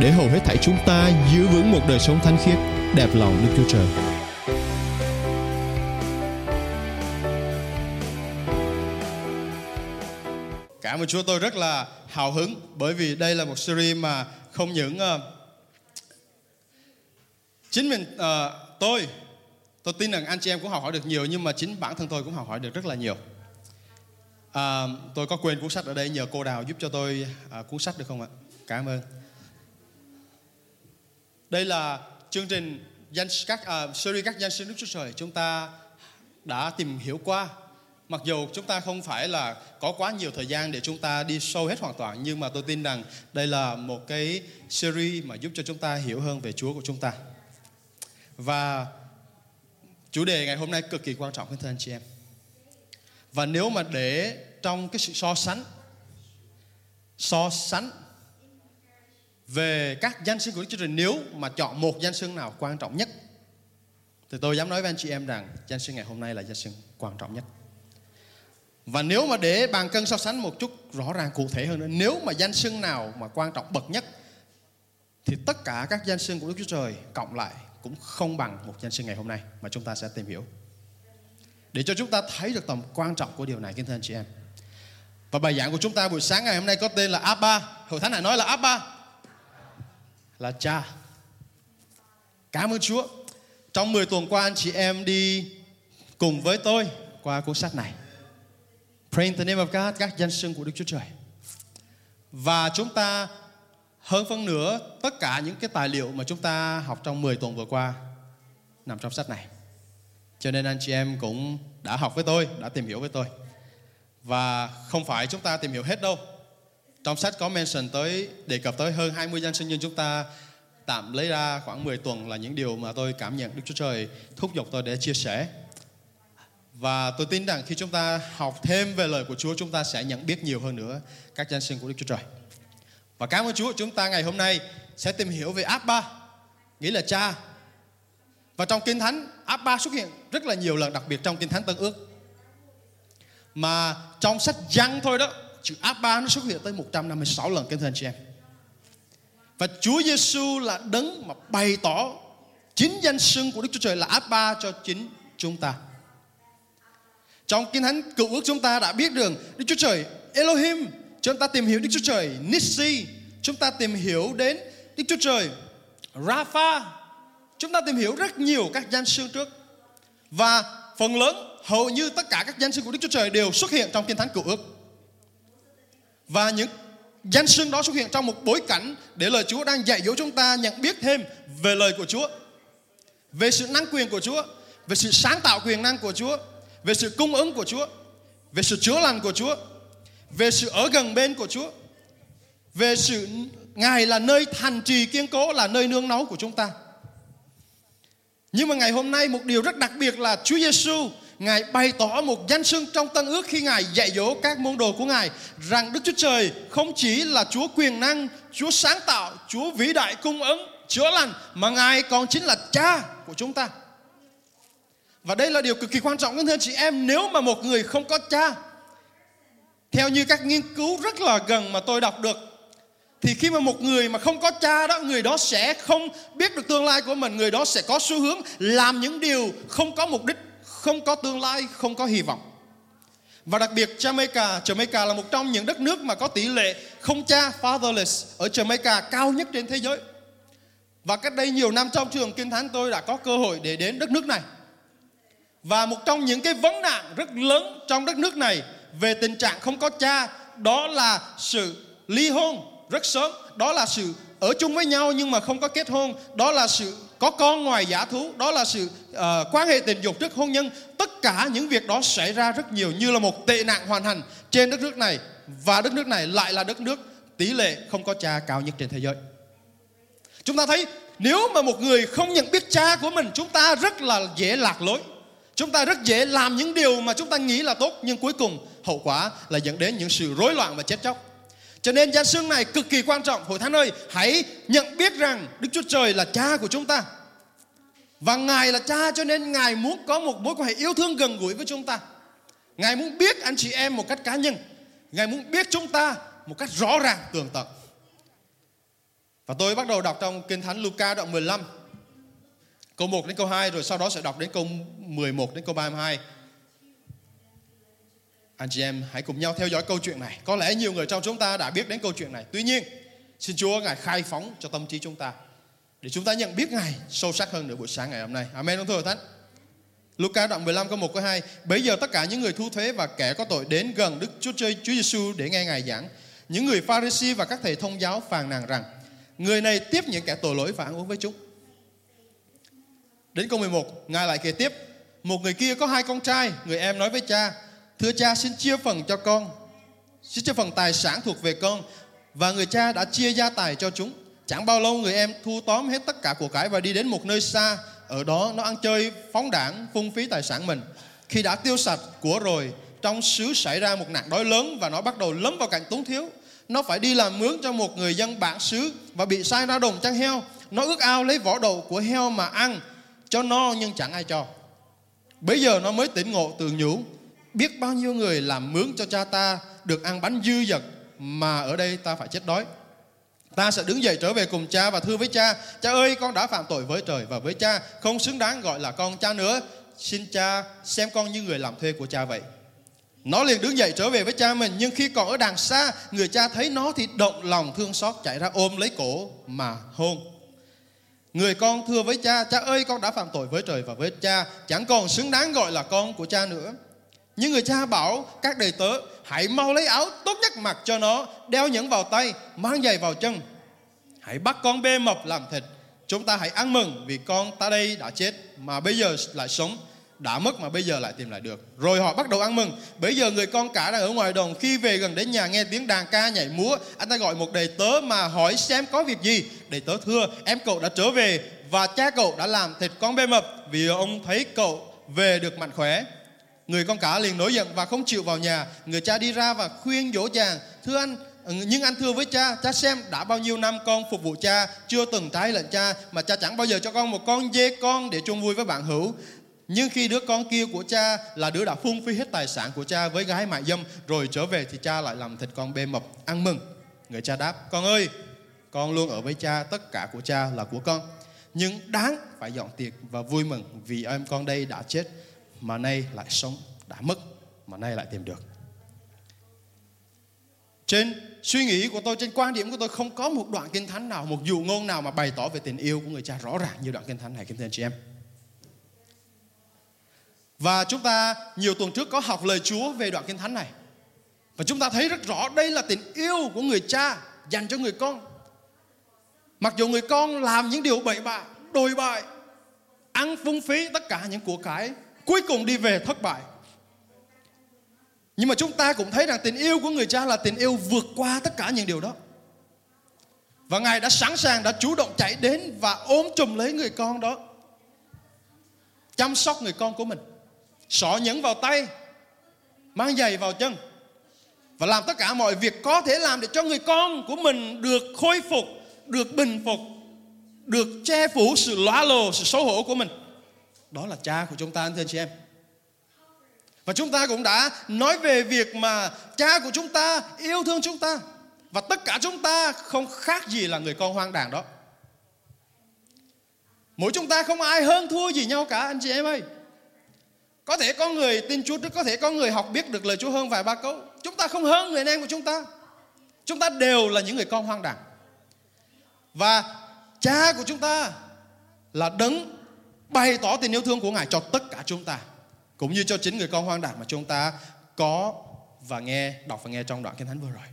để hầu hết thảy chúng ta giữ vững một đời sống thánh khiết, đẹp lòng Đức Chúa Trời. Cảm ơn Chúa, tôi rất là hào hứng bởi vì đây là một series mà không những tôi tin rằng anh chị em cũng học hỏi được nhiều, nhưng mà chính bản thân tôi cũng học hỏi được rất là nhiều. Tôi có quên cuốn sách ở đây, nhờ cô Đào giúp cho tôi cuốn sách được không ạ? Cảm ơn. Đây là chương trình series các danh xưng Đức Chúa Trời chúng ta đã tìm hiểu qua. Mặc dù chúng ta không phải là có quá nhiều thời gian để chúng ta đi sâu hết hoàn toàn, nhưng mà tôi tin rằng đây là một cái series mà giúp cho chúng ta hiểu hơn về Chúa của chúng ta. Và chủ đề ngày hôm nay cực kỳ quan trọng, thưa anh chị em. Và nếu mà để trong cái sự so sánh về các danh xưng của Đức Chúa Trời, nếu mà chọn một danh xưng nào quan trọng nhất, thì tôi dám nói với anh chị em rằng danh xưng ngày hôm nay là danh xưng quan trọng nhất. Và nếu mà để bàn cân so sánh một chút rõ ràng cụ thể hơn nữa, nếu mà danh xưng nào mà quan trọng bậc nhất, thì tất cả các danh xưng của Đức Chúa Trời cộng lại cũng không bằng một danh xưng ngày hôm nay mà chúng ta sẽ tìm hiểu, để cho chúng ta thấy được tầm quan trọng của điều này, kính thưa anh chị em. Và bài giảng của chúng ta buổi sáng ngày hôm nay có tên là Abba. Hội thánh này nói là Abba, là cha. Cảm ơn Chúa. Trong 10 tuần qua, anh chị em đi cùng với tôi qua cuốn sách này, Praise the Name of God, các danh xưng của Đức Chúa Trời. Và chúng ta hơn phân nửa tất cả những cái tài liệu mà chúng ta học trong 10 tuần vừa qua nằm trong sách này. Cho nên anh chị em cũng đã học với tôi, đã tìm hiểu với tôi. Và không phải chúng ta tìm hiểu hết đâu. Trong sách có đề cập tới hơn 20 danh xưng, nhưng chúng ta tạm lấy ra khoảng 10 tuần là những điều mà tôi cảm nhận Đức Chúa Trời thúc giục tôi để chia sẻ. Và tôi tin rằng khi chúng ta học thêm về lời của Chúa, chúng ta sẽ nhận biết nhiều hơn nữa các danh xưng của Đức Chúa Trời. Và cảm ơn Chúa, chúng ta ngày hôm nay sẽ tìm hiểu về Abba, nghĩa là cha. Và trong Kinh Thánh, Abba xuất hiện rất là nhiều lần, đặc biệt trong Kinh Thánh Tân Ước. Mà trong sách Giăng thôi đó, chữ Abba nó xuất hiện tới 156 lần, kính thưa anh chị em. Và Chúa Giê-xu là đấng mà bày tỏ chính danh xưng của Đức Chúa Trời là Abba cho chính chúng ta. Trong Kinh Thánh Cựu Ước, chúng ta đã biết được Đức Chúa Trời Elohim, chúng ta tìm hiểu Đức Chúa Trời Nissi, chúng ta tìm hiểu đến Đức Chúa Trời Rafa, chúng ta tìm hiểu rất nhiều các danh xưng trước. Và phần lớn, hầu như tất cả các danh xưng của Đức Chúa Trời đều xuất hiện trong Kinh Thánh Cựu Ước. Và những danh xưng đó xuất hiện trong một bối cảnh để lời Chúa đang dạy dỗ chúng ta nhận biết thêm về lời của Chúa, về sự năng quyền của Chúa, về sự sáng tạo quyền năng của Chúa, về sự cung ứng của Chúa, về sự chữa lành của Chúa, về sự ở gần bên của Chúa, về sự Ngài là nơi thành trì kiên cố, là nơi nương náu của chúng ta. Nhưng mà ngày hôm nay một điều rất đặc biệt là Chúa Giê-xu, Ngài bày tỏ một danh xưng trong Tân Ước khi Ngài dạy dỗ các môn đồ của Ngài, rằng Đức Chúa Trời không chỉ là Chúa quyền năng, Chúa sáng tạo, Chúa vĩ đại cung ứng, chữa lành, mà Ngài còn chính là cha của chúng ta. Và đây là điều cực kỳ quan trọng, kính thưa anh chị em. Nếu mà một người không có cha, theo như các nghiên cứu rất là gần mà tôi đọc được, thì khi mà một người mà không có cha đó, người đó sẽ không biết được tương lai của mình. Người đó sẽ có xu hướng làm những điều không có mục đích, không có tương lai, không có hy vọng. Và đặc biệt Jamaica là một trong những đất nước mà có tỷ lệ không cha, fatherless, ở Jamaica cao nhất trên thế giới. Và cách đây nhiều năm, trong trường Kinh Thánh tôi đã có cơ hội để đến đất nước này. Và một trong những cái vấn nạn rất lớn trong đất nước này về tình trạng không có cha, đó là sự ly hôn rất sớm, đó là sự ở chung với nhau nhưng mà không có kết hôn, đó là sự có con ngoài dã thú, đó là sự quan hệ tình dục trước hôn nhân. Tất cả những việc đó xảy ra rất nhiều như là một tệ nạn hoành hành trên đất nước này. Và đất nước này lại là đất nước tỷ lệ không có cha cao nhất trên thế giới. Chúng ta thấy Nếu mà một người không nhận biết cha của mình, chúng ta rất là dễ lạc lối. Chúng ta rất dễ làm những điều mà chúng ta nghĩ là tốt, nhưng cuối cùng hậu quả là dẫn đến những sự rối loạn và chết chóc. Cho nên gian xương này cực kỳ quan trọng. Hội thánh ơi, hãy nhận biết rằng Đức Chúa Trời là cha của chúng ta. Và Ngài là cha, cho nên Ngài muốn có một mối quan hệ yêu thương gần gũi với chúng ta. Ngài muốn biết anh chị em một cách cá nhân. Ngài muốn biết chúng ta một cách rõ ràng, tường tận. Và tôi bắt đầu đọc trong Kinh Thánh Luca đoạn 15, câu 1 đến câu 2, rồi sau đó sẽ đọc đến câu 11 đến câu 32. Anh chị em hãy cùng nhau theo dõi câu chuyện này. Có lẽ nhiều người trong chúng ta đã biết đến câu chuyện này. Tuy nhiên, xin Chúa Ngài khai phóng cho tâm trí chúng ta, để chúng ta nhận biết Ngài sâu sắc hơn nữa buổi sáng ngày hôm nay. Amen không thưa hội thánh? Luca đoạn 15 câu 1 câu 2. Bấy giờ tất cả những người thu thuế và kẻ có tội đến gần Đức Chúa Giê-xu để nghe Ngài giảng. Những người Pha-ri-si và các thầy thông giáo phàn nàn rằng người này tiếp những kẻ tội lỗi và ăn uống với chúng. Đến câu 11, Ngài lại kể tiếp: Một người kia có hai con trai, người em nói với cha: Thưa cha, xin chia phần cho con, xin chia phần tài sản thuộc về con. Và người cha đã chia gia tài cho chúng. Chẳng bao lâu người em thu tóm hết tất cả của cải và đi đến một nơi xa. Ở đó nó ăn chơi phóng đảng, phung phí tài sản mình. Khi đã tiêu sạch của rồi, trong xứ xảy ra một nạn đói lớn và nó bắt đầu lấm vào cảnh túng thiếu. Nó phải đi làm mướn cho một người dân bản xứ và bị sai ra đồng chăn heo. Nó ước ao lấy vỏ đậu của heo mà ăn cho no, nhưng chẳng ai cho. Bây giờ nó mới tỉnh ngộ tự nhủ: Biết bao nhiêu người làm mướn cho cha ta được ăn bánh dư dật, mà ở đây ta phải chết đói. Ta sẽ đứng dậy trở về cùng cha và thưa với cha: Cha ơi, con đã phạm tội với trời và với cha, không xứng đáng gọi là con cha nữa. Xin cha xem con như người làm thuê của cha vậy. Nó liền đứng dậy trở về với cha mình. Nhưng khi còn ở đàng xa, người cha thấy nó thì động lòng thương xót, chạy ra ôm lấy cổ mà hôn. Người con thưa với cha: Cha ơi, con đã phạm tội với trời và với cha, chẳng còn xứng đáng gọi là con của cha nữa. Nhưng người cha bảo các đầy tớ: Hãy mau lấy áo tốt nhất mặc cho nó, đeo nhẫn vào tay, mang giày vào chân. Hãy bắt con bê mập làm thịt. Chúng ta hãy ăn mừng, vì con ta đây đã chết mà bây giờ lại sống, đã mất mà bây giờ lại tìm lại được. Rồi họ bắt đầu ăn mừng. Bây giờ người con cả đang ở ngoài đồng. Khi về gần đến nhà, nghe tiếng đàn ca nhảy múa, anh ta gọi một đầy tớ mà hỏi xem có việc gì. Đầy tớ thưa: Em cậu đã trở về và cha cậu đã làm thịt con bê mập, vì ông thấy cậu về được mạnh khỏe. Người con cả liền nổi giận và không chịu vào nhà. Người cha đi ra và khuyên dỗ chàng: Thưa anh, nhưng anh thưa với cha: Cha xem, đã bao nhiêu năm con phục vụ cha, chưa từng trái lệnh cha, mà cha chẳng bao giờ cho con một con dê con để chung vui với bạn hữu. Nhưng khi đứa con kia của cha là đứa đã phung phí hết tài sản của cha với gái mại dâm, rồi trở về thì cha lại làm thịt con bê mập ăn mừng. Người cha đáp: Con ơi, con luôn ở với cha, tất cả của cha là của con. Nhưng đáng phải dọn tiệc và vui mừng, vì em con đây đã chết mà nay lại sống, đã mất mà nay lại tìm được. Trên suy nghĩ của tôi, trên quan điểm của tôi, không có một đoạn Kinh Thánh nào, một dụ ngôn nào mà bày tỏ về tình yêu của người cha rõ ràng như đoạn Kinh Thánh này, kính thưa anh chị em. Và chúng ta nhiều tuần trước có học lời Chúa về đoạn Kinh Thánh này, và chúng ta thấy rất rõ đây là tình yêu của người cha dành cho người con. Mặc dù người con làm những điều bậy bạ, đồi bại, ăn phung phí tất cả những của cải, cuối cùng đi về thất bại, nhưng mà chúng ta cũng thấy rằng tình yêu của người cha là tình yêu vượt qua tất cả những điều đó. Và Ngài đã sẵn sàng, đã chủ động chạy đến và ôm chùm lấy người con đó, chăm sóc người con của mình, xỏ nhẫn vào tay, mang giày vào chân, và làm tất cả mọi việc có thể làm để cho người con của mình được khôi phục, được bình phục, được che phủ sự lóa lồ, sự xấu hổ của mình. Đó là cha của chúng ta, anh chị em. Và chúng ta cũng đã nói về việc mà cha của chúng ta yêu thương chúng ta, và tất cả chúng ta không khác gì là người con hoang đàng đó. Mỗi chúng ta không ai hơn thua gì nhau cả, anh chị em ơi. Có thể có người tin Chúa trước, có thể có người học biết được lời Chúa hơn vài ba câu. Chúng ta không hơn người anh em của chúng ta. Chúng ta đều là những người con hoang đàng. Và cha của chúng ta là đấng bày tỏ tình yêu thương của Ngài cho tất cả chúng ta, cũng như cho chính người con hoang đàng mà chúng ta có và nghe, đọc và nghe trong đoạn Kinh Thánh vừa rồi.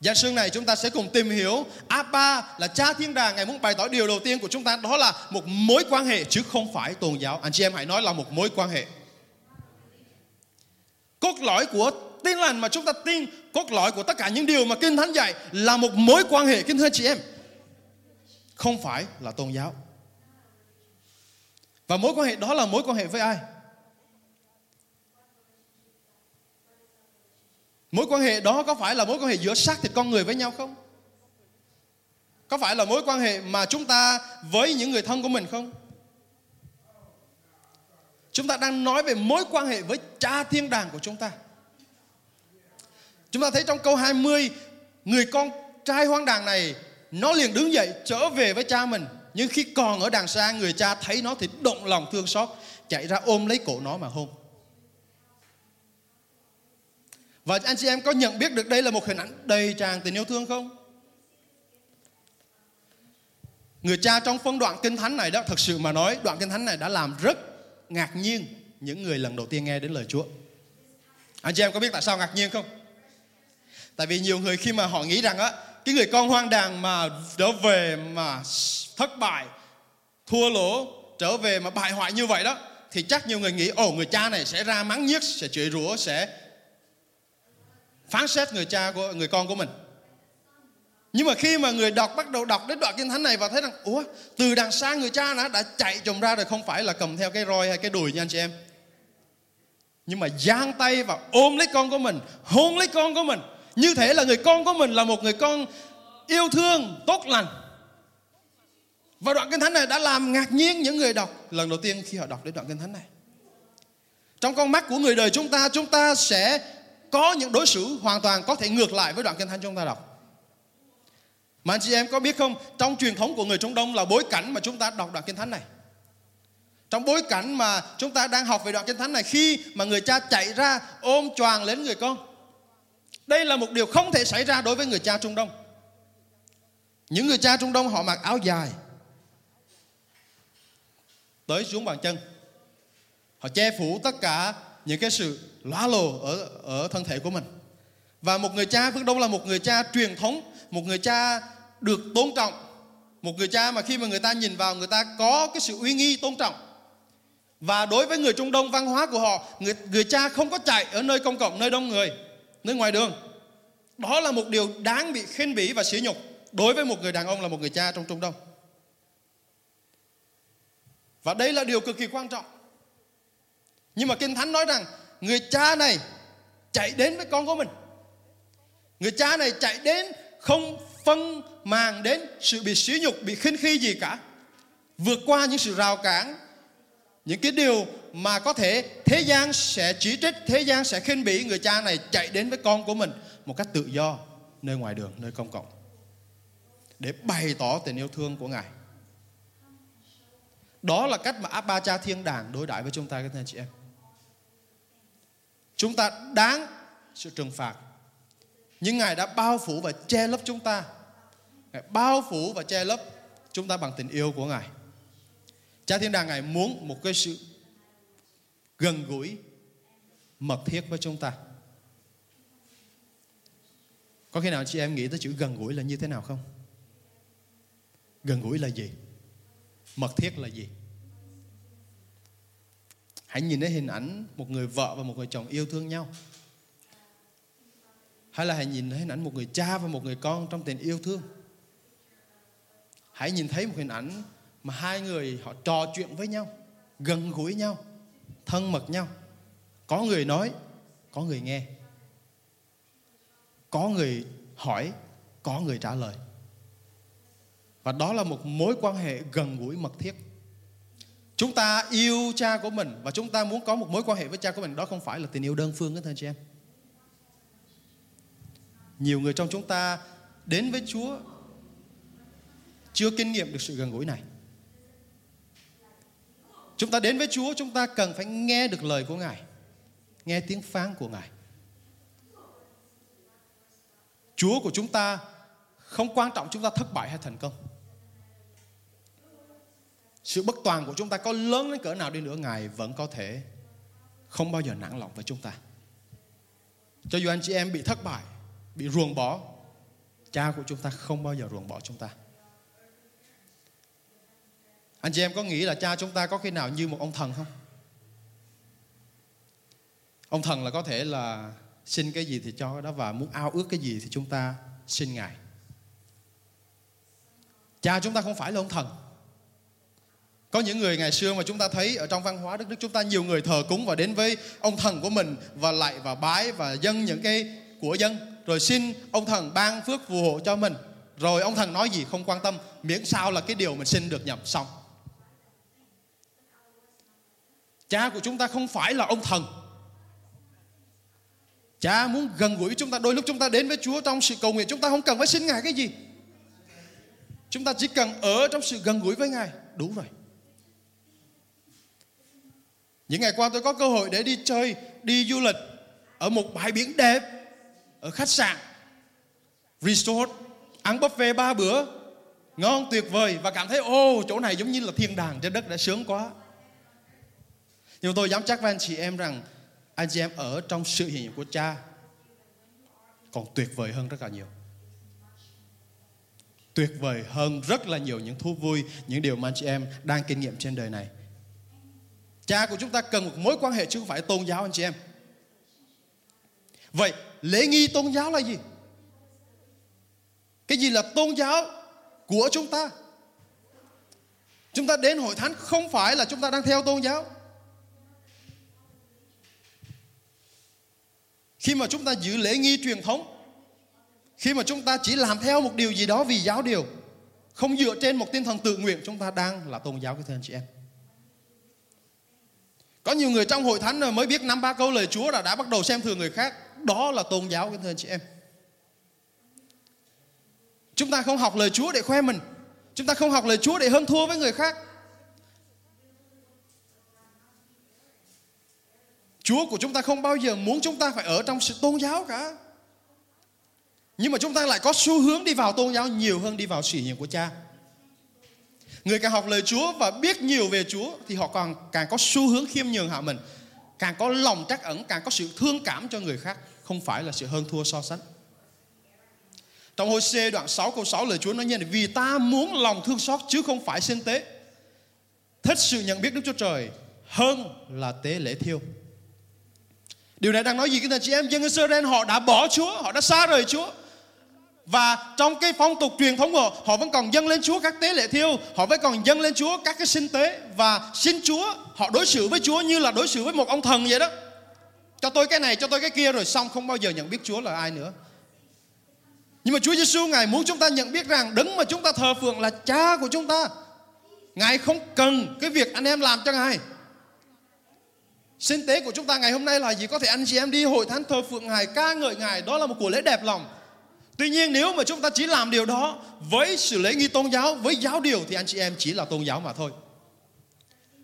Giáng sương này chúng ta sẽ cùng tìm hiểu Abba là cha thiên đàng. Ngài muốn bày tỏ điều đầu tiên của chúng ta, đó là một mối quan hệ chứ không phải tôn giáo. Anh chị em hãy nói là một mối quan hệ. Cốt lõi của tin lành mà chúng ta tin, cốt lõi của tất cả những điều mà Kinh Thánh dạy là một mối quan hệ, kính thưa anh chị em. không phải là tôn giáo. Và mối quan hệ đó là mối quan hệ với ai? Mối quan hệ đó có phải là mối quan hệ giữa xác thịt con người với nhau không? Có phải là mối quan hệ mà chúng ta với những người thân của mình không? Chúng ta đang nói về mối quan hệ với Cha Thiên Đàng của chúng ta. Chúng ta thấy trong câu 20, người con trai hoang đàng này, nó liền đứng dậy trở về với cha mình. Nhưng khi còn ở đàng xa, người cha thấy nó thì động lòng thương xót, chạy ra ôm lấy cổ nó mà hôn. Và anh chị em có nhận biết được đây là một hình ảnh đầy tràn tình yêu thương không? Người cha trong phân đoạn Kinh Thánh này đó, thật sự mà nói, đoạn Kinh Thánh này đã làm rất ngạc nhiên những người lần đầu tiên nghe đến lời Chúa. Anh chị em có biết tại sao ngạc nhiên không? Tại vì nhiều người khi mà họ nghĩ rằng á, cái người con hoang đàng mà trở về mà thất bại, thua lỗ, trở về mà bại hoại như vậy đó, thì chắc nhiều người nghĩ ồ, người cha này sẽ ra mắng nhiếc, sẽ chửi rủa, sẽ phán xét người cha của người con của mình. Nhưng mà khi mà người đọc bắt đầu đọc đến đoạn Kinh Thánh này và thấy rằng ủa, từ đằng xa người cha đã chạy chồm ra rồi, không phải là cầm theo cái roi hay cái đùi nha anh chị em, nhưng mà giang tay và ôm lấy con của mình, hôn lấy con của mình. Như thế là người con của mình là một người con yêu thương, tốt lành. Và đoạn Kinh Thánh này đã làm ngạc nhiên những người đọc lần đầu tiên khi họ đọc đến đoạn Kinh Thánh này. Trong con mắt của người đời chúng ta sẽ có những đối xử hoàn toàn có thể ngược lại với đoạn Kinh Thánh chúng ta đọc. Mà anh chị em có biết không, trong truyền thống của người Trung Đông là bối cảnh mà chúng ta đọc đoạn Kinh Thánh này, trong bối cảnh mà chúng ta đang học về đoạn Kinh Thánh này, khi mà người cha chạy ra ôm choàng lên người con, đây là một điều không thể xảy ra đối với người cha Trung Đông. Những người cha Trung Đông họ mặc áo dài tới xuống bàn chân, họ che phủ tất cả những cái sự lóa lồ ở thân thể của mình. Và một người cha phương Đông là một người cha truyền thống, một người cha được tôn trọng, một người cha mà khi mà người ta nhìn vào, người ta có cái sự uy nghi tôn trọng. Và đối với người Trung Đông, văn hóa của họ, người cha không có chạy ở nơi công cộng, nơi đông người, nơi ngoài đường. Đó là một điều đáng bị khinh bỉ và sỉ nhục đối với một người đàn ông là một người cha trong Trung Đông. Và đây là điều cực kỳ quan trọng. Nhưng mà Kinh Thánh nói rằng người cha này chạy đến với con của mình. Người cha này chạy đến không phân màng đến sự bị sỉ nhục, bị khinh khi gì cả, vượt qua những sự rào cản, những cái điều mà có thể thế gian sẽ chỉ trích, thế gian sẽ khinh bỉ. Người cha này chạy đến với con của mình một cách tự do, nơi ngoài đường, nơi công cộng, để bày tỏ tình yêu thương của Ngài. Đó là cách mà Abba Cha Thiên Đàng đối đãi với chúng ta, các anh chị em. Chúng ta đáng sự trừng phạt, nhưng Ngài đã bao phủ và che lấp chúng ta. Ngài bao phủ và che lấp chúng ta bằng tình yêu của Ngài. Cha Thiên Đàng Ngài muốn một cái sự gần gũi, mật thiết với chúng ta. Có khi nào chị em nghĩ tới chữ gần gũi là như thế nào không? Gần gũi là gì? Mật thiết là gì? Hãy nhìn thấy hình ảnh một người vợ và một người chồng yêu thương nhau. Hay là hãy nhìn thấy hình ảnh một người cha và một người con trong tình yêu thương. Hãy nhìn thấy một hình ảnh mà hai người họ trò chuyện với nhau, gần gũi nhau, thân mật nhau. Có người nói, có người nghe, có người hỏi, có người trả lời. Và đó là một mối quan hệ gần gũi, mật thiết. Chúng ta yêu cha của mình và chúng ta muốn có một mối quan hệ với cha của mình. Đó không phải là tình yêu đơn phương, các anh chị em. Nhiều người trong chúng ta đến với Chúa chưa kinh nghiệm được sự gần gũi này. Chúng ta đến với Chúa, chúng ta cần phải nghe được lời của Ngài, nghe tiếng phán của Ngài. Chúa của chúng ta không quan trọng chúng ta thất bại hay thành công. Sự bất toàn của chúng ta có lớn đến cỡ nào đi nữa, Ngài vẫn có thể không bao giờ nản lòng với chúng ta. Cho dù anh chị em bị thất bại, bị ruồng bỏ, cha của chúng ta không bao giờ ruồng bỏ chúng ta. Anh chị em có nghĩ là cha chúng ta có khi nào như một ông thần không? Ông thần là có thể là xin cái gì thì cho cái đó, và muốn ao ước cái gì thì chúng ta xin Ngài. Cha chúng ta không phải là ông thần. Có những người ngày xưa mà chúng ta thấy ở trong văn hóa đất nước chúng ta, nhiều người thờ cúng và đến với ông thần của mình và lạy và bái và dâng những cái của dân, rồi xin ông thần ban phước phù hộ cho mình. Rồi ông thần nói gì không quan tâm, miễn sao là cái điều mình xin được nhập xong. Cha của chúng ta không phải là ông thần. Cha muốn gần gũi với chúng ta. Đôi lúc chúng ta đến với Chúa trong sự cầu nguyện, chúng ta không cần phải xin Ngài cái gì. Chúng ta chỉ cần ở trong sự gần gũi với Ngài. Đủ rồi. Những ngày qua tôi có cơ hội để đi chơi, đi du lịch ở một bãi biển đẹp, ở khách sạn resort, ăn buffet 3 bữa, ngon tuyệt vời, và cảm thấy chỗ này giống như là thiên đàng trên đất, đã sướng quá. Nhưng tôi dám chắc với anh chị em rằng anh chị em ở trong sự hiện diện của Cha còn tuyệt vời hơn rất là nhiều. Tuyệt vời hơn rất là nhiều những thú vui, những điều mà anh chị em đang kinh nghiệm trên đời này. Cha của chúng ta cần một mối quan hệ chứ không phải tôn giáo anh chị em. Vậy lễ nghi tôn giáo là gì? Cái gì là tôn giáo của chúng ta? Chúng ta đến hội thánh không phải là chúng ta đang theo tôn giáo. Khi mà chúng ta giữ lễ nghi truyền thống, khi mà chúng ta chỉ làm theo một điều gì đó vì giáo điều, không dựa trên một tinh thần tự nguyện, chúng ta đang là tôn giáo, thưa anh chị em. Có nhiều người trong hội thánh mới biết 5-3 câu lời Chúa đã bắt đầu xem thường người khác. Đó là tôn giáo, thưa anh chị em. Chúng ta không học lời Chúa để khoe mình. Chúng ta không học lời Chúa để hơn thua với người khác. Chúa của chúng ta không bao giờ muốn chúng ta phải ở trong sự tôn giáo cả. Nhưng mà chúng ta lại có xu hướng đi vào tôn giáo nhiều hơn đi vào sự hiện diện của Cha. Người càng học lời Chúa và biết nhiều về Chúa thì họ càng có xu hướng khiêm nhường hạ mình, càng có lòng trắc ẩn, càng có sự thương cảm cho người khác, không phải là sự hơn thua so sánh. Trong Hô-sê đoạn 6 câu 6, lời Chúa nói như này: vì ta muốn lòng thương xót chứ không phải sinh tế, thích sự nhận biết Đức Chúa Trời hơn là tế lễ thiêu. Điều này đang nói gì các anh chị em? Dân Israel họ đã bỏ Chúa, họ đã xa rời Chúa. Và trong cái phong tục truyền thống của họ, họ vẫn còn dâng lên Chúa các tế lễ thiêu, họ vẫn còn dâng lên Chúa các cái sinh tế. Và xin Chúa, họ đối xử với Chúa như là đối xử với một ông thần vậy đó. Cho tôi cái này, cho tôi cái kia, rồi xong không bao giờ nhận biết Chúa là ai nữa. Nhưng mà Chúa Giê-xu Ngài muốn chúng ta nhận biết rằng đấng mà chúng ta thờ phượng là Cha của chúng ta. Ngài không cần cái việc anh em làm cho Ngài. Sinh tế của chúng ta ngày hôm nay là gì? Có thể anh chị em đi hội thánh thờ phượng Ngài, ca ngợi Ngài, đó là một của lễ đẹp lòng. Tuy nhiên nếu mà chúng ta chỉ làm điều đó với sự lễ nghi tôn giáo, với giáo điều, thì anh chị em chỉ là tôn giáo mà thôi.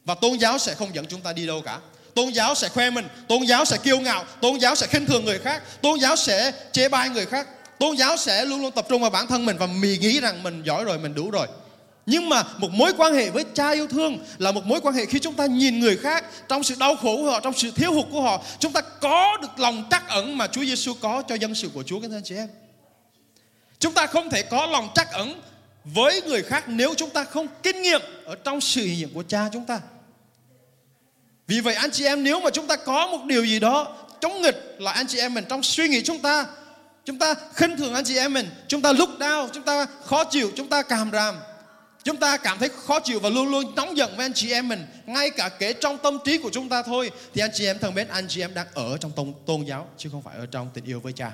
Và tôn giáo sẽ không dẫn chúng ta đi đâu cả. Tôn giáo sẽ khoe mình, tôn giáo sẽ kiêu ngạo, tôn giáo sẽ khinh thường người khác, tôn giáo sẽ chê bai người khác. Tôn giáo sẽ luôn luôn tập trung vào bản thân mình và mình nghĩ rằng mình giỏi rồi, mình đủ rồi. Nhưng mà một mối quan hệ với Cha yêu thương là một mối quan hệ khi chúng ta nhìn người khác trong sự đau khổ của họ, trong sự thiếu hụt của họ, chúng ta có được lòng trắc ẩn mà Chúa Giê-xu có cho dân sự của Chúa, các anh chị em. Chúng ta không thể có lòng trắc ẩn với người khác nếu chúng ta không kinh nghiệm ở trong sự hiện diện của Cha chúng ta. Vì vậy anh chị em, nếu mà chúng ta có một điều gì đó chống nghịch là anh chị em mình trong suy nghĩ chúng ta khinh thường anh chị em mình, chúng ta look down, chúng ta khó chịu, chúng ta càm ràm, chúng ta cảm thấy khó chịu và luôn luôn nóng giận với anh chị em mình, ngay cả kể trong tâm trí của chúng ta thôi, thì anh chị em thân mến, anh chị em đang ở trong tôn giáo chứ không phải ở trong tình yêu với Cha.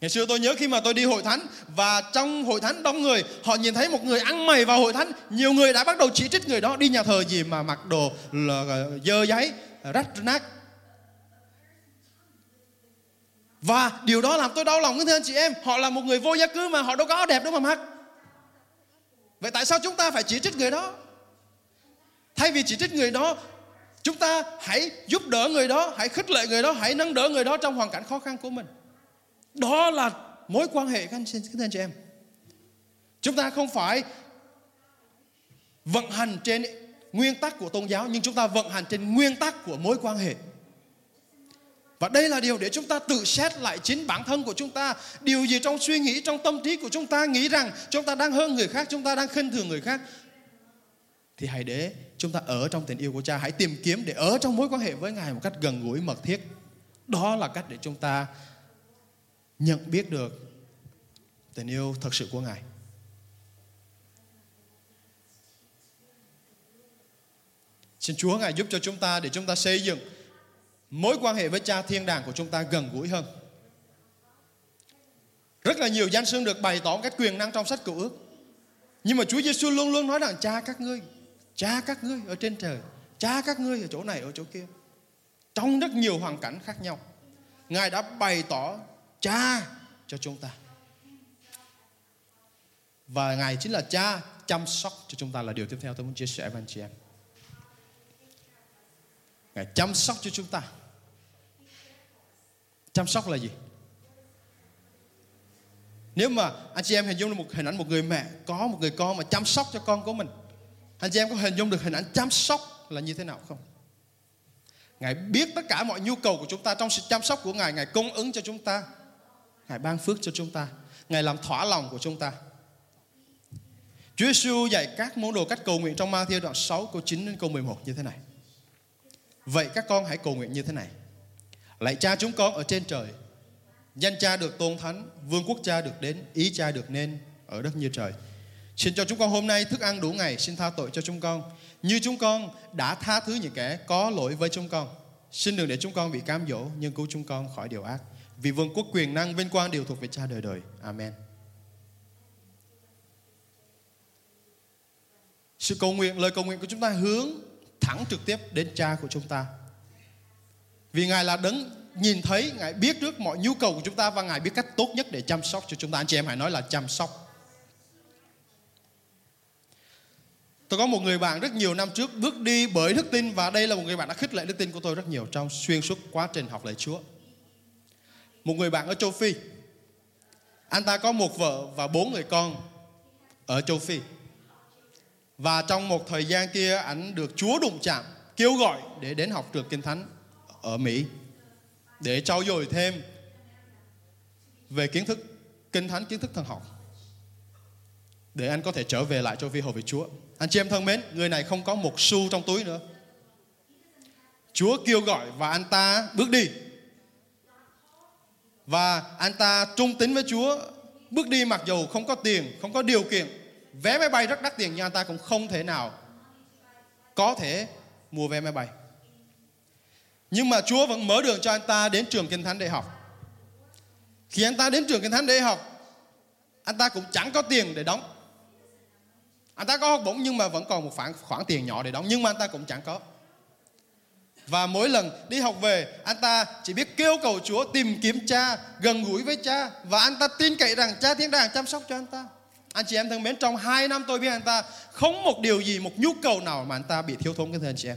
Ngày xưa tôi nhớ khi mà tôi đi hội thánh và trong hội thánh đông người, họ nhìn thấy một người ăn mày vào hội thánh, nhiều người đã bắt đầu chỉ trích người đó: đi nhà thờ gì mà mặc đồ dơ giấy, rách nát. Và điều đó làm tôi đau lòng, thưa anh chị em. Họ là một người vô gia cư mà, họ đâu có áo đẹp đâu mà mặc. Vậy tại sao chúng ta phải chỉ trích người đó? Thay vì chỉ trích người đó, chúng ta hãy giúp đỡ người đó, hãy khích lệ người đó, hãy nâng đỡ người đó trong hoàn cảnh khó khăn của mình. Đó là mối quan hệ, thưa anh chị em. Chúng ta không phải vận hành trên nguyên tắc của tôn giáo, nhưng chúng ta vận hành trên nguyên tắc của mối quan hệ. Và đây là điều để chúng ta tự xét lại chính bản thân của chúng ta. Điều gì trong suy nghĩ, trong tâm trí của chúng ta nghĩ rằng chúng ta đang hơn người khác, chúng ta đang khinh thường người khác, thì hãy để chúng ta ở trong tình yêu của Cha. Hãy tìm kiếm để ở trong mối quan hệ với Ngài một cách gần gũi, mật thiết. Đó là cách để chúng ta nhận biết được tình yêu thật sự của Ngài. Xin Chúa Ngài giúp cho chúng ta để chúng ta xây dựng mối quan hệ với Cha Thiên Đàng của chúng ta gần gũi hơn. Rất là nhiều danh xưng được bày tỏ các quyền năng trong sách Cựu Ước. Nhưng mà Chúa Giê-xu luôn luôn nói rằng Cha các ngươi ở trên trời, Cha các ngươi ở chỗ này, ở chỗ kia. Trong rất nhiều hoàn cảnh khác nhau, Ngài đã bày tỏ Cha cho chúng ta. Và Ngài chính là Cha chăm sóc cho chúng ta là điều tiếp theo tôi muốn chia sẻ với anh chị em. Ngài chăm sóc cho chúng ta. Chăm sóc là gì? Nếu mà anh chị em hình dung được một hình ảnh một người mẹ có một người con mà chăm sóc cho con của mình, anh chị em có hình dung được hình ảnh chăm sóc là như thế nào không? Ngài biết tất cả mọi nhu cầu của chúng ta. Trong sự chăm sóc của Ngài, Ngài cung ứng cho chúng ta, Ngài ban phước cho chúng ta, Ngài làm thỏa lòng của chúng ta. Chúa Giê-xu dạy các môn đồ cách cầu nguyện trong Ma-thiơ đoạn 6 câu 9 đến câu 11 như thế này: vậy các con hãy cầu nguyện như thế này: lạy Cha chúng con ở trên trời, danh Cha được tôn thánh, vương quốc Cha được đến, ý Cha được nên ở đất như trời. Xin cho chúng con hôm nay thức ăn đủ ngày, xin tha tội cho chúng con như chúng con đã tha thứ những kẻ có lỗi với chúng con. Xin đừng để chúng con bị cám dỗ, nhưng cứu chúng con khỏi điều ác, vì vương quốc, quyền năng, vinh quang đều thuộc về Cha đời đời. Amen. Sự cầu nguyện, lời cầu nguyện của chúng ta hướng thẳng trực tiếp đến Cha của chúng ta, vì Ngài là đấng nhìn thấy, Ngài biết trước mọi nhu cầu của chúng ta, và Ngài biết cách tốt nhất để chăm sóc cho chúng ta. Anh chị em hãy nói là chăm sóc. Tôi có một người bạn rất nhiều năm trước bước đi bởi đức tin, và đây là một người bạn đã khích lệ đức tin của tôi rất nhiều trong xuyên suốt quá trình học lời Chúa. Một người bạn ở châu Phi. Anh ta có một vợ và 4 người con ở châu Phi. Và trong một thời gian kia, anh được Chúa đụng chạm, kêu gọi để đến học trường Kinh Thánh ở Mỹ, để trau dồi thêm về kiến thức Kinh Thánh, kiến thức thần học, để anh có thể trở về lại châu Phi hầu việc Chúa. Anh chị em thân mến, người này không có một xu trong túi nữa. Chúa kêu gọi và anh ta bước đi. Và anh ta trung tín với Chúa, bước đi mặc dù không có tiền, không có điều kiện. Vé máy bay rất đắt tiền, nhưng anh ta cũng không thể nào có thể mua vé máy bay. Nhưng mà Chúa vẫn mở đường cho anh ta đến trường Kinh Thánh để học. Khi anh ta đến trường Kinh Thánh để học, anh ta cũng chẳng có tiền để đóng. Anh ta có học bổng nhưng mà vẫn còn một khoản tiền nhỏ để đóng, nhưng mà anh ta cũng chẳng có. Và mỗi lần đi học về, anh ta chỉ biết kêu cầu Chúa, tìm kiếm Cha, gần gũi với Cha, và anh ta tin cậy rằng Cha Thiên Đàng chăm sóc cho anh ta. Anh chị em thân mến, trong 2 năm tôi biết anh ta không một điều gì, một nhu cầu nào mà anh ta bị thiếu thốn. Cái thưa anh chị em,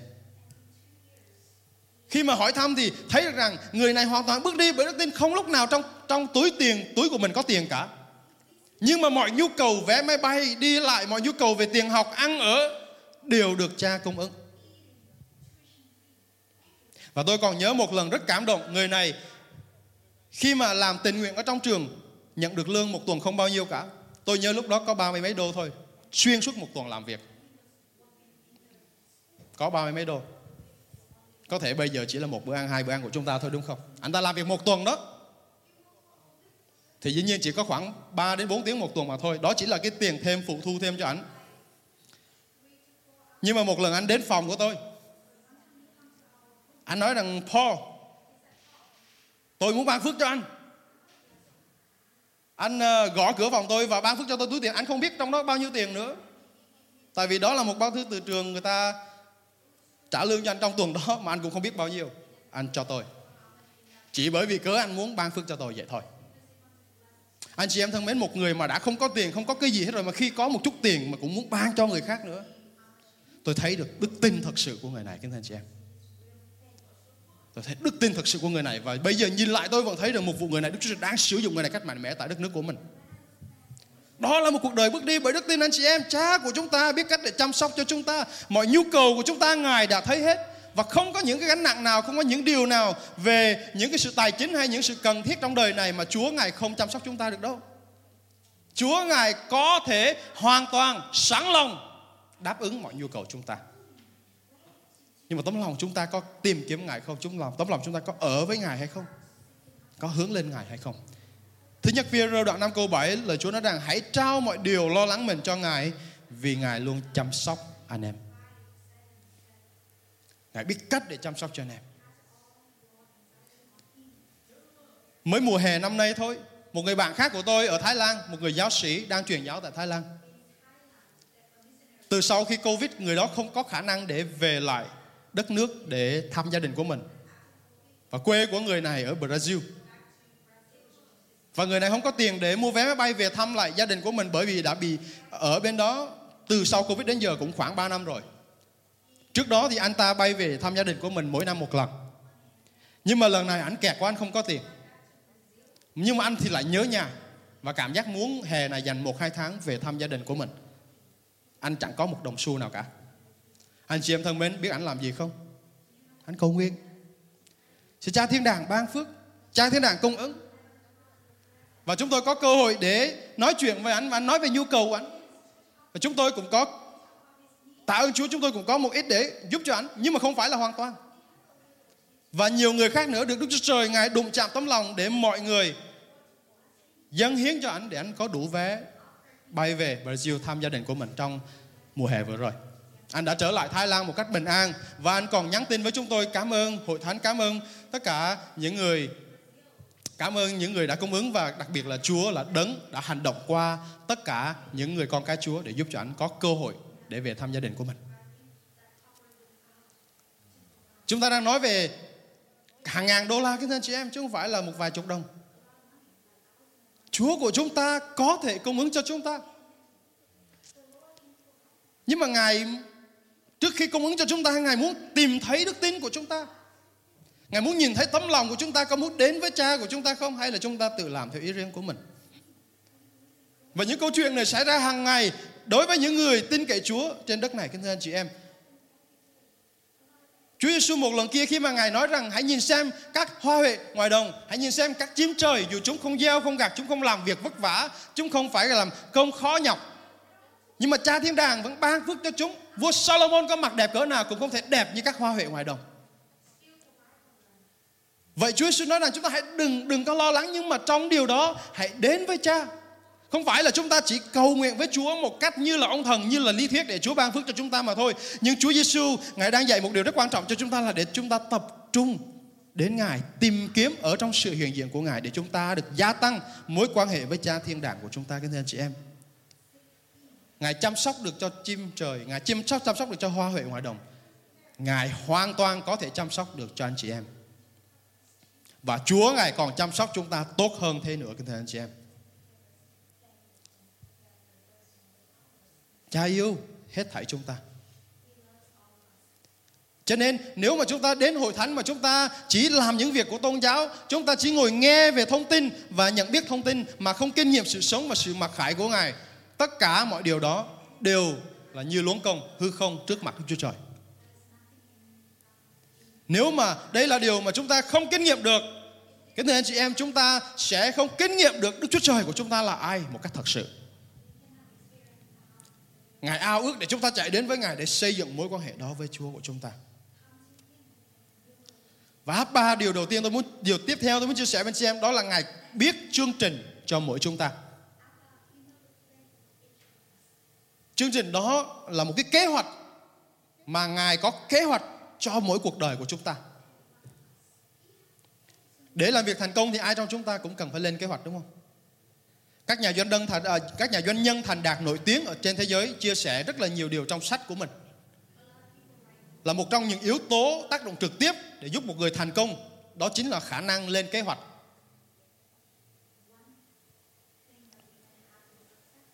khi mà hỏi thăm thì thấy được rằng người này hoàn toàn bước đi bởi đức tin, không lúc nào trong túi của mình có tiền cả. Nhưng mà mọi nhu cầu vé máy bay, đi lại, mọi nhu cầu về tiền học, ăn ở đều được Cha cung ứng. Và tôi còn nhớ một lần rất cảm động, người này khi mà làm tình nguyện ở trong trường, nhận được lương một tuần không bao nhiêu cả. Tôi nhớ lúc đó có 30 mấy đô thôi, xuyên suốt một tuần làm việc. Có 30 mấy đô. Có thể bây giờ chỉ là một bữa ăn, 2 bữa ăn của chúng ta thôi, đúng không? Anh ta làm việc một tuần đó thì dĩ nhiên chỉ có khoảng 3 đến 4 tiếng một tuần mà thôi. Đó chỉ là cái tiền thêm, phụ thu thêm cho ảnh. Nhưng mà một lần anh đến phòng của tôi, anh nói rằng: Paul, tôi muốn ban phước cho anh. Anh gõ cửa phòng tôi và ban phước cho tôi túi tiền. Anh không biết trong đó bao nhiêu tiền nữa, tại vì đó là một bao thư từ trường người ta trả lương cho anh trong tuần đó, mà anh cũng không biết bao nhiêu. Anh cho tôi chỉ bởi vì cớ anh muốn ban phước cho tôi vậy thôi. Anh chị em thân mến, một người mà đã không có tiền, không có cái gì hết rồi, mà khi có một chút tiền mà cũng muốn ban cho người khác nữa. Tôi thấy được đức tin thật sự của người này, kính thưa anh chị em. Tôi thấy đức tin thật sự của người này. Và bây giờ nhìn lại tôi vẫn thấy được một vụ người này, Đức Chúa đang sử dụng người này cách mạnh mẽ tại đất nước của mình. Đó là một cuộc đời bước đi bởi đức tin, anh chị em. Cha của chúng ta biết cách để chăm sóc cho chúng ta. Mọi nhu cầu của chúng ta Ngài đã thấy hết. Và không có những cái gánh nặng nào, không có những điều nào về những cái sự tài chính hay những sự cần thiết trong đời này mà Chúa Ngài không chăm sóc chúng ta được đâu. Chúa Ngài có thể hoàn toàn sẵn lòng đáp ứng mọi nhu cầu chúng ta. Nhưng mà tấm lòng chúng ta có tìm kiếm Ngài không? Tấm lòng chúng ta có ở với Ngài hay không? Có hướng lên Ngài hay không? Thứ nhất Phi-e-rơ đoạn 5 câu 7, lời Chúa nói rằng hãy trao mọi điều lo lắng mình cho Ngài, vì Ngài luôn chăm sóc anh em. Ngài biết cách để chăm sóc cho anh em. Mới mùa hè năm nay thôi, một người bạn khác của tôi ở Thái Lan, một người giáo sĩ đang truyền giáo tại Thái Lan, từ sau khi Covid, người đó không có khả năng để về lại đất nước để thăm gia đình của mình. Và quê của người này ở Brazil. Và người này không có tiền để mua vé máy bay về thăm lại gia đình của mình, bởi vì đã bị ở bên đó từ sau Covid đến giờ cũng khoảng 3 năm rồi. Trước đó thì anh ta bay về thăm gia đình của mình mỗi năm một lần. Nhưng mà lần này anh kẹt quá, anh không có tiền. Nhưng mà anh thì lại nhớ nhà và cảm giác muốn hè này dành 1-2 tháng về thăm gia đình của mình. Anh chẳng có một đồng xu nào cả. Anh chị em thân mến, biết anh làm gì không? Anh cầu nguyện. Xin Cha Thiên Đàng ban phước, Cha Thiên Đàng cung ứng. Và chúng tôi có cơ hội để nói chuyện với anh và anh nói về nhu cầu của anh. Và chúng tôi cũng có tạ ơn Chúa, chúng tôi cũng có một ít để giúp cho anh, nhưng mà không phải là hoàn toàn. Và nhiều người khác nữa được Đức Chúa Trời Ngài đụng chạm tấm lòng để mọi người dâng hiến cho anh, để anh có đủ vé bay về Brazil thăm gia đình của mình trong mùa hè vừa rồi. Anh đã trở lại Thái Lan một cách bình an. Và anh còn nhắn tin với chúng tôi cảm ơn Hội Thánh, cảm ơn tất cả những người, cảm ơn những người đã cung ứng, và đặc biệt là Chúa là Đấng đã hành động qua tất cả những người con cái Chúa để giúp cho anh có cơ hội để về thăm gia đình của mình. Chúng ta đang nói về hàng ngàn đô la, kính thưa anh chị em, chứ không phải là một vài chục đồng. Chúa của chúng ta có thể cung ứng cho chúng ta. Nhưng mà Ngài, trước khi cung ứng cho chúng ta, Ngài muốn tìm thấy đức tin của chúng ta. Ngài muốn nhìn thấy tấm lòng của chúng ta có muốn đến với Cha của chúng ta không, hay là chúng ta tự làm theo ý riêng của mình. Và những câu chuyện này xảy ra hàng ngày đối với những người tin cậy Chúa trên đất này, kính thưa anh chị em. Chúa Giê-xu một lần kia khi mà Ngài nói rằng hãy nhìn xem các hoa huệ ngoài đồng, hãy nhìn xem các chim trời, dù chúng không gieo, không gặt, chúng không làm việc vất vả, chúng không phải làm công khó nhọc, nhưng mà Cha Thiên Đàng vẫn ban phước cho chúng. Vua Salomon có mặc đẹp cỡ nào cũng không thể đẹp như các hoa huệ ngoài đồng. Vậy Chúa Giê-xu nói rằng chúng ta hãy đừng có lo lắng, nhưng mà trong điều đó hãy đến với Cha. Không phải là chúng ta chỉ cầu nguyện với Chúa một cách như là ông thần, như là lý thuyết để Chúa ban phước cho chúng ta mà thôi. Nhưng Chúa Giê-xu, Ngài đang dạy một điều rất quan trọng cho chúng ta là để chúng ta tập trung đến Ngài, tìm kiếm ở trong sự hiện diện của Ngài để chúng ta được gia tăng mối quan hệ với Cha Thiên Đàng của chúng ta, các anh chị em. Ngài chăm sóc được cho chim trời, Ngài chăm sóc được cho hoa huệ ngoài đồng. Ngài hoàn toàn có thể chăm sóc được cho anh chị em. Và Chúa Ngài còn chăm sóc chúng ta tốt hơn thế nữa, các anh chị em. Cha yêu hết thảy chúng ta. Cho nên nếu mà chúng ta đến hội thánh mà chúng ta chỉ làm những việc của tôn giáo, chúng ta chỉ ngồi nghe về thông tin và nhận biết thông tin mà không kinh nghiệm sự sống và sự mặc khải của Ngài, tất cả mọi điều đó đều là như luống công, hư không trước mặt Đức Chúa Trời. Nếu mà đây là điều mà chúng ta không kinh nghiệm được, kính thưa anh chị em, chúng ta sẽ không kinh nghiệm được Đức Chúa Trời của chúng ta là ai một cách thật sự. Ngài ao ước để chúng ta chạy đến với Ngài để xây dựng mối quan hệ đó với Chúa của chúng ta. Và ba điều đầu tiên điều tiếp theo tôi muốn chia sẻ với chị em, đó là Ngài biết chương trình cho mỗi chúng ta. Chương trình đó là một cái kế hoạch mà Ngài có kế hoạch cho mỗi cuộc đời của chúng ta. Để làm việc thành công thì ai trong chúng ta cũng cần phải lên kế hoạch, đúng không? Các nhà doanh nhân thành đạt nổi tiếng ở trên thế giới chia sẻ rất là nhiều điều trong sách của mình. Là một trong những yếu tố tác động trực tiếp để giúp một người thành công, đó chính là khả năng lên kế hoạch.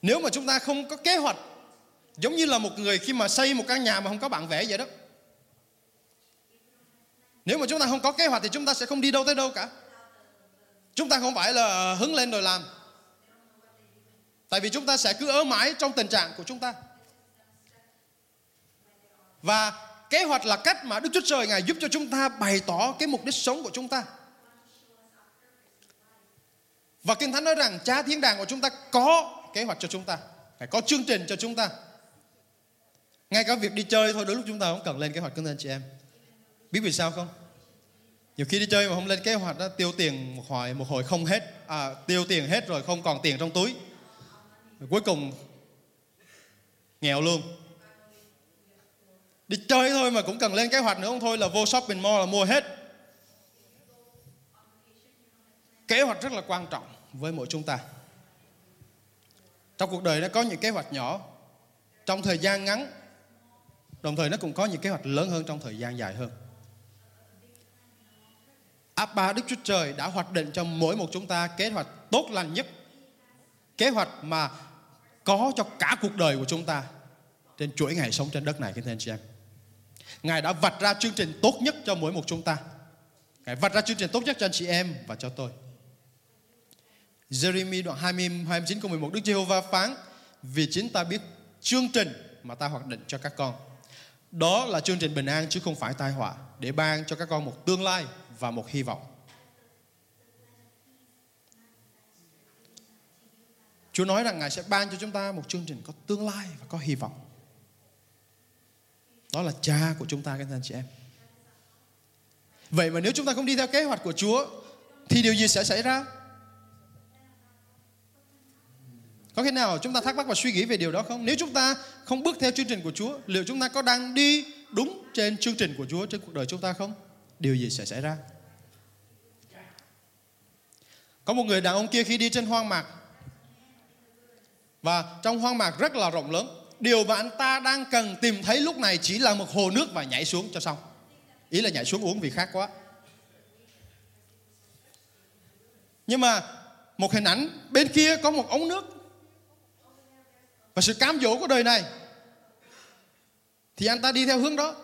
Nếu mà chúng ta không có kế hoạch, giống như là một người khi mà xây một căn nhà mà không có bản vẽ vậy đó. Nếu mà chúng ta không có kế hoạch thì chúng ta sẽ không đi đâu tới đâu cả. Chúng ta không phải là hứng lên rồi làm. Tại vì chúng ta sẽ cứ ở mãi trong tình trạng của chúng ta. Và kế hoạch là cách mà Đức Chúa Trời Ngài giúp cho chúng ta bày tỏ cái mục đích sống của chúng ta. Và Kinh Thánh nói rằng Cha Thiên Đàng của chúng ta có kế hoạch cho chúng ta, Ngài có chương trình cho chúng ta. Ngay cả việc đi chơi thôi, đôi lúc chúng ta cũng cần lên kế hoạch, các anh chị em. Biết vì sao không? Nhiều khi đi chơi mà không lên kế hoạch đó, tiêu tiền một hồi không hết, tiêu tiền hết rồi không còn tiền trong túi. Rồi cuối cùng nghèo luôn. Đi chơi thôi mà cũng cần lên kế hoạch nữa, không thôi là vô shopping mall là mua hết. Kế hoạch rất là quan trọng với mỗi chúng ta. Trong cuộc đời nó có những kế hoạch nhỏ trong thời gian ngắn, đồng thời nó cũng có những kế hoạch lớn hơn trong thời gian dài hơn. Abba Đức Chúa Trời đã hoạch định cho mỗi một chúng ta kế hoạch tốt lành nhất, kế hoạch mà có cho cả cuộc đời của chúng ta trên chuỗi ngày sống trên đất này, kính thưa anh chị em. Ngài đã vạch ra chương trình tốt nhất cho mỗi một chúng ta. Ngài vạch ra chương trình tốt nhất cho anh chị em và cho tôi. Jeremy đoạn 20, 29 câu 11, Đức Giê-hô-va phán: vì chính ta biết chương trình mà ta hoạch định cho các con, đó là chương trình bình an chứ không phải tai họa, để ban cho các con một tương lai và một hy vọng. Chúa nói rằng Ngài sẽ ban cho chúng ta một chương trình có tương lai và có hy vọng. Đó là cha của chúng ta, các anh chị em. Vậy mà nếu chúng ta không đi theo kế hoạch của Chúa thì điều gì sẽ xảy ra? Có khi nào chúng ta thắc mắc và suy nghĩ về điều đó không? Nếu chúng ta không bước theo chương trình của Chúa, liệu chúng ta có đang đi đúng trên chương trình của Chúa trên cuộc đời chúng ta không? Điều gì sẽ xảy ra? Có một người đàn ông kia khi đi trên hoang mạc, và trong hoang mạc rất là rộng lớn, điều mà anh ta đang cần tìm thấy lúc này chỉ là một hồ nước và nhảy xuống cho xong. Ý là nhảy xuống uống vì khát quá. Nhưng mà một hình ảnh bên kia có một ống nước, và sự cám dỗ của đời này thì anh ta đi theo hướng đó.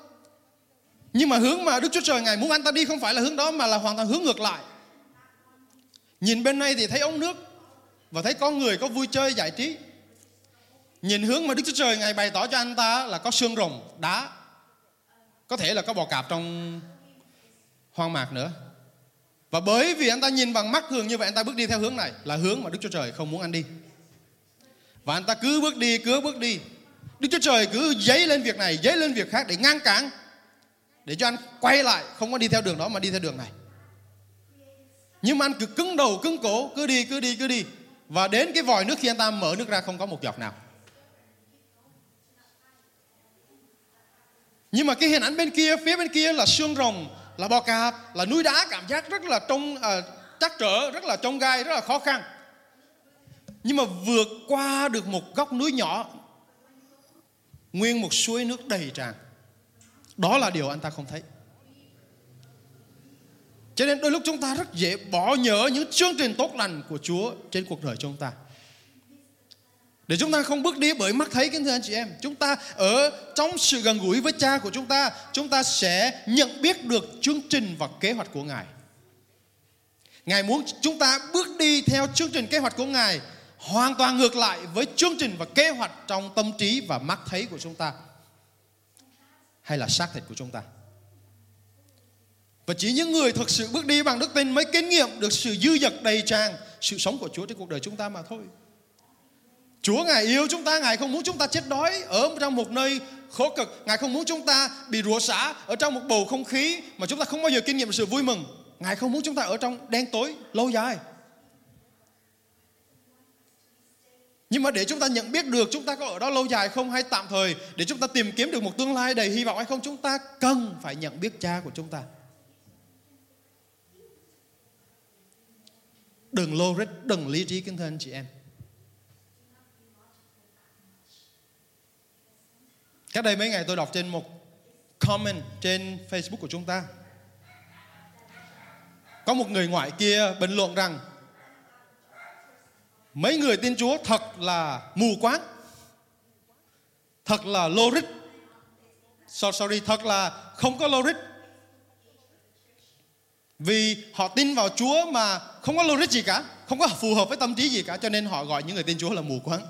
Nhưng mà hướng mà Đức Chúa Trời Ngài muốn anh ta đi không phải là hướng đó, mà là hoàn toàn hướng ngược lại. Nhìn bên này thì thấy ống nước và thấy có người, có vui chơi giải trí. Nhìn hướng mà Đức Chúa Trời Ngài bày tỏ cho anh ta là có xương rồng, đá, có thể là có bò cạp trong hoang mạc nữa. Và bởi vì anh ta nhìn bằng mắt thường như vậy, anh ta bước đi theo hướng này là hướng mà Đức Chúa Trời không muốn anh đi. Và anh ta cứ bước đi. Đức Chúa Trời cứ dấy lên việc này, dấy lên việc khác để ngăn cản, để cho anh quay lại, không có đi theo đường đó mà đi theo đường này. Nhưng mà anh cứ cứng đầu cứng cổ, cứ đi. Và đến cái vòi nước, khi anh ta mở nước ra không có một giọt nào. Nhưng mà cái hình ảnh bên kia, phía bên kia là xương rồng, là bò cạp, là núi đá, cảm giác rất là trắc trở, rất là chông gai, rất là khó khăn. Nhưng mà vượt qua được một góc núi nhỏ, nguyên một suối nước đầy tràn. Đó là điều anh ta không thấy. Cho nên đôi lúc chúng ta rất dễ bỏ nhỡ những chương trình tốt lành của Chúa trên cuộc đời chúng ta, để chúng ta không bước đi bởi mắt thấy, kính thưa anh chị em. Chúng ta ở trong sự gần gũi với cha của chúng ta sẽ nhận biết được chương trình và kế hoạch của Ngài. Ngài muốn chúng ta bước đi theo chương trình kế hoạch của Ngài, hoàn toàn ngược lại với chương trình và kế hoạch trong tâm trí và mắt thấy của chúng ta, hay là xác thịt của chúng ta. Và chỉ những người thực sự bước đi bằng đức tin mới kinh nghiệm được sự dư dật đầy tràn sự sống của Chúa trên cuộc đời chúng ta mà thôi. Chúa Ngài yêu chúng ta, Ngài không muốn chúng ta chết đói ở trong một nơi khổ cực. Ngài không muốn chúng ta bị rủa xả ở trong một bầu không khí mà chúng ta không bao giờ kinh nghiệm được sự vui mừng. Ngài không muốn chúng ta ở trong đen tối lâu dài. Nhưng mà để chúng ta nhận biết được chúng ta có ở đó lâu dài không hay tạm thời, để chúng ta tìm kiếm được một tương lai đầy hy vọng hay không, chúng ta cần phải nhận biết cha của chúng ta. Đừng logic, đừng lý trí, kính thưa anh chị em. Cách đây mấy ngày tôi đọc trên một comment trên Facebook của chúng ta, có một người ngoại kia bình luận rằng mấy người tin Chúa thật là mù quáng, thật là logic, thật là không có logic. Vì họ tin vào Chúa mà không có logic gì cả, không có phù hợp với tâm trí gì cả, cho nên họ gọi những người tin Chúa là mù quáng.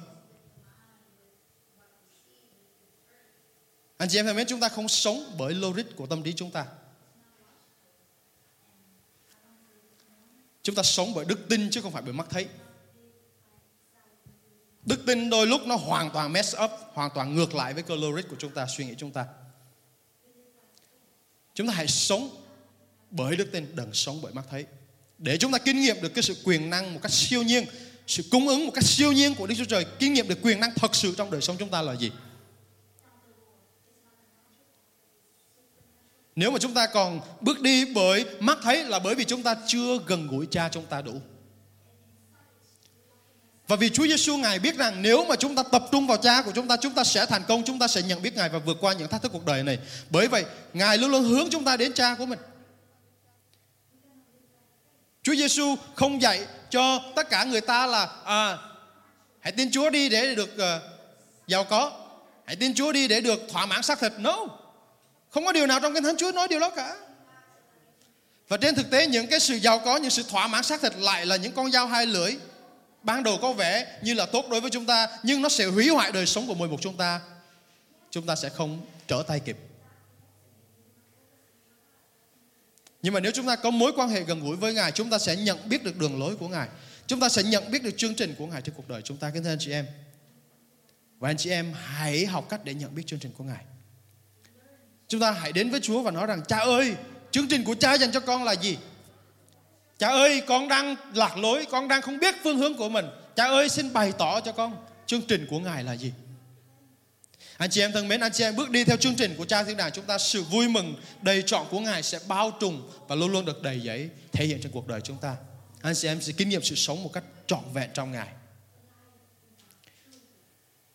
Anh chị em thân mến, chúng ta không sống bởi logic của tâm trí chúng ta. Chúng ta sống bởi đức tin chứ không phải bởi mắt thấy. Đức tin đôi lúc nó hoàn toàn mess up, hoàn toàn ngược lại với cái logic của chúng ta, suy nghĩ chúng ta. Chúng ta hãy sống bởi đức tin, đừng sống bởi mắt thấy. Để chúng ta kinh nghiệm được cái sự quyền năng một cách siêu nhiên, sự cung ứng một cách siêu nhiên của Đức Chúa Trời, kinh nghiệm được quyền năng thật sự trong đời sống chúng ta là gì? Nếu mà chúng ta còn bước đi bởi mắt thấy là bởi vì chúng ta chưa gần gũi Cha chúng ta đủ. Và vì Chúa Giê-xu Ngài biết rằng nếu mà chúng ta tập trung vào Cha của chúng ta sẽ thành công, chúng ta sẽ nhận biết Ngài và vượt qua những thách thức cuộc đời này. Bởi vậy, Ngài luôn luôn hướng chúng ta đến Cha của mình. Chúa Giê-xu không dạy cho tất cả người ta là hãy tin Chúa đi để được giàu có, hãy tin Chúa đi để được thỏa mãn xác thịt. No, không có điều nào trong Kinh Thánh Chúa nói điều đó cả. Và trên thực tế, những cái sự giàu có, những sự thỏa mãn xác thịt lại là những con dao hai lưỡi. Ban đầu có vẻ như là tốt đối với chúng ta, nhưng nó sẽ hủy hoại đời sống của mỗi một chúng ta. Chúng ta sẽ không trở tay kịp. Nhưng mà nếu chúng ta có mối quan hệ gần gũi với Ngài, chúng ta sẽ nhận biết được đường lối của Ngài, chúng ta sẽ nhận biết được chương trình của Ngài trên cuộc đời chúng ta. Kính thưa anh chị em, và anh chị em hãy học cách để nhận biết chương trình của Ngài. Chúng ta hãy đến với Chúa và nói rằng: Cha ơi, chương trình của Cha dành cho con là gì? Cha ơi, con đang lạc lối, con đang không biết phương hướng của mình. Cha ơi, xin bày tỏ cho con chương trình của Ngài là gì. Anh chị em thân mến, anh chị em bước đi theo chương trình của Cha Thiên Đàng chúng ta, sự vui mừng đầy trọn của Ngài sẽ bao trùm và luôn luôn được đầy dẫy thể hiện trên cuộc đời chúng ta. Anh chị em sẽ kinh nghiệm sự sống một cách trọn vẹn trong Ngài.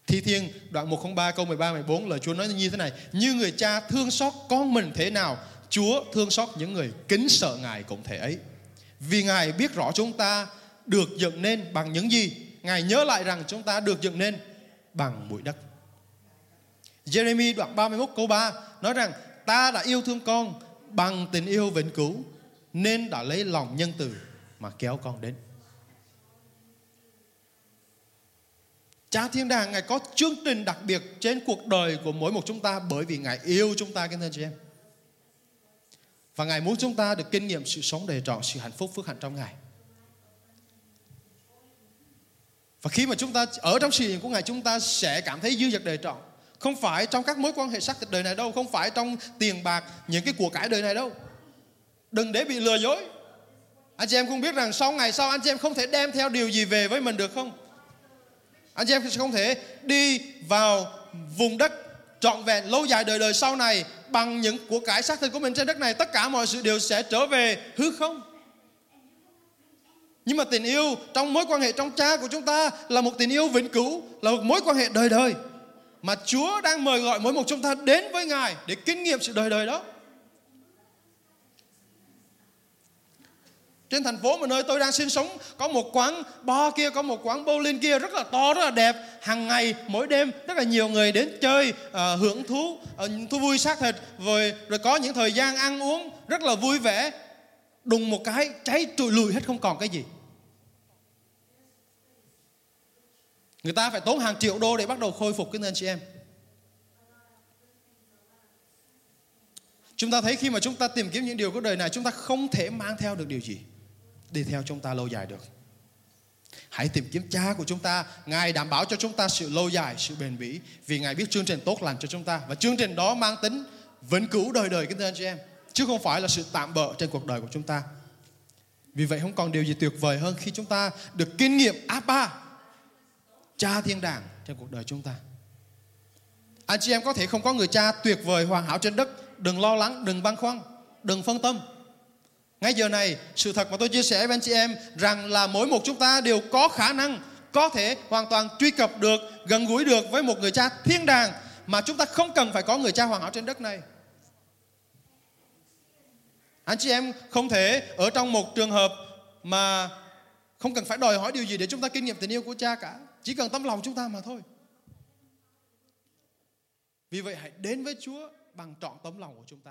Thi Thiên đoạn 103 câu 13-14, lời Chúa nói như thế này: như người cha thương xót con mình thế nào, Chúa thương xót những người kính sợ Ngài cũng thế ấy. Vì Ngài biết rõ chúng ta được dựng nên bằng những gì, Ngài nhớ lại rằng chúng ta được dựng nên bằng bụi đất. Jeremy đoạn 31 câu 3 nói rằng: ta đã yêu thương con bằng tình yêu vĩnh cửu, nên đã lấy lòng nhân từ mà kéo con đến. Cha Thiên Đàng Ngài có chương trình đặc biệt trên cuộc đời của mỗi một chúng ta, bởi vì Ngài yêu chúng ta, kính thưa chị em. Và Ngài muốn chúng ta được kinh nghiệm sự sống đầy trọn, sự hạnh phúc phước hạnh trong Ngài. Và khi mà chúng ta ở trong sự hiện của Ngài, chúng ta sẽ cảm thấy dư dật đầy trọn. Không phải trong các mối quan hệ xác thịt đời này đâu, không phải trong tiền bạc, những cái của cải đời này đâu. Đừng để bị lừa dối. Anh chị em không biết rằng sau ngày sau anh chị em không thể đem theo điều gì về với mình được không? Anh chị em không thể đi vào vùng đất trọn vẹn lâu dài đời đời sau này bằng những của cải xác thịt của mình trên đất này. Tất cả mọi sự đều sẽ trở về hư không. Nhưng mà tình yêu trong mối quan hệ trong Cha của chúng ta là một tình yêu vĩnh cửu, là một mối quan hệ đời đời, mà Chúa đang mời gọi mỗi một chúng ta đến với Ngài để kinh nghiệm sự đời đời đó. Trên thành phố mà nơi tôi đang sinh sống có một quán bar kia, có một quán bowling kia rất là to, rất là đẹp. Hàng ngày, mỗi đêm rất là nhiều người đến chơi, hưởng thú, thú vui xác thịt, rồi có những thời gian ăn uống rất là vui vẻ. Đùng một cái, cháy trụi lùi hết, không còn cái gì. Người ta phải tốn hàng triệu đô để bắt đầu khôi phục, cái nên chị em. Chúng ta thấy khi mà chúng ta tìm kiếm những điều của đời này, chúng ta không thể mang theo được điều gì đi theo chúng ta lâu dài được. Hãy tìm kiếm Cha của chúng ta. Ngài đảm bảo cho chúng ta sự lâu dài, sự bền bỉ, vì Ngài biết chương trình tốt lành cho chúng ta. Và chương trình đó mang tính vĩnh cửu đời đời, kính thưa anh chị em, chứ không phải là sự tạm bợ trên cuộc đời của chúng ta. Vì vậy không còn điều gì tuyệt vời hơn khi chúng ta được kinh nghiệm Abba, Cha Thiên Đàng trên cuộc đời chúng ta. Anh chị em có thể không có người cha tuyệt vời hoàn hảo trên đất. Đừng lo lắng, đừng băn khoăn, đừng phân tâm. Ngay giờ này, sự thật mà tôi chia sẻ với anh chị em rằng là mỗi một chúng ta đều có khả năng, có thể hoàn toàn truy cập được, gần gũi được với một người cha thiên đàng, mà chúng ta không cần phải có người cha hoàn hảo trên đất này. Anh chị em không thể ở trong một trường hợp mà không cần phải đòi hỏi điều gì để chúng ta kinh nghiệm tình yêu của Cha cả. Chỉ cần tấm lòng chúng ta mà thôi. Vì vậy hãy đến với Chúa bằng trọn tấm lòng của chúng ta.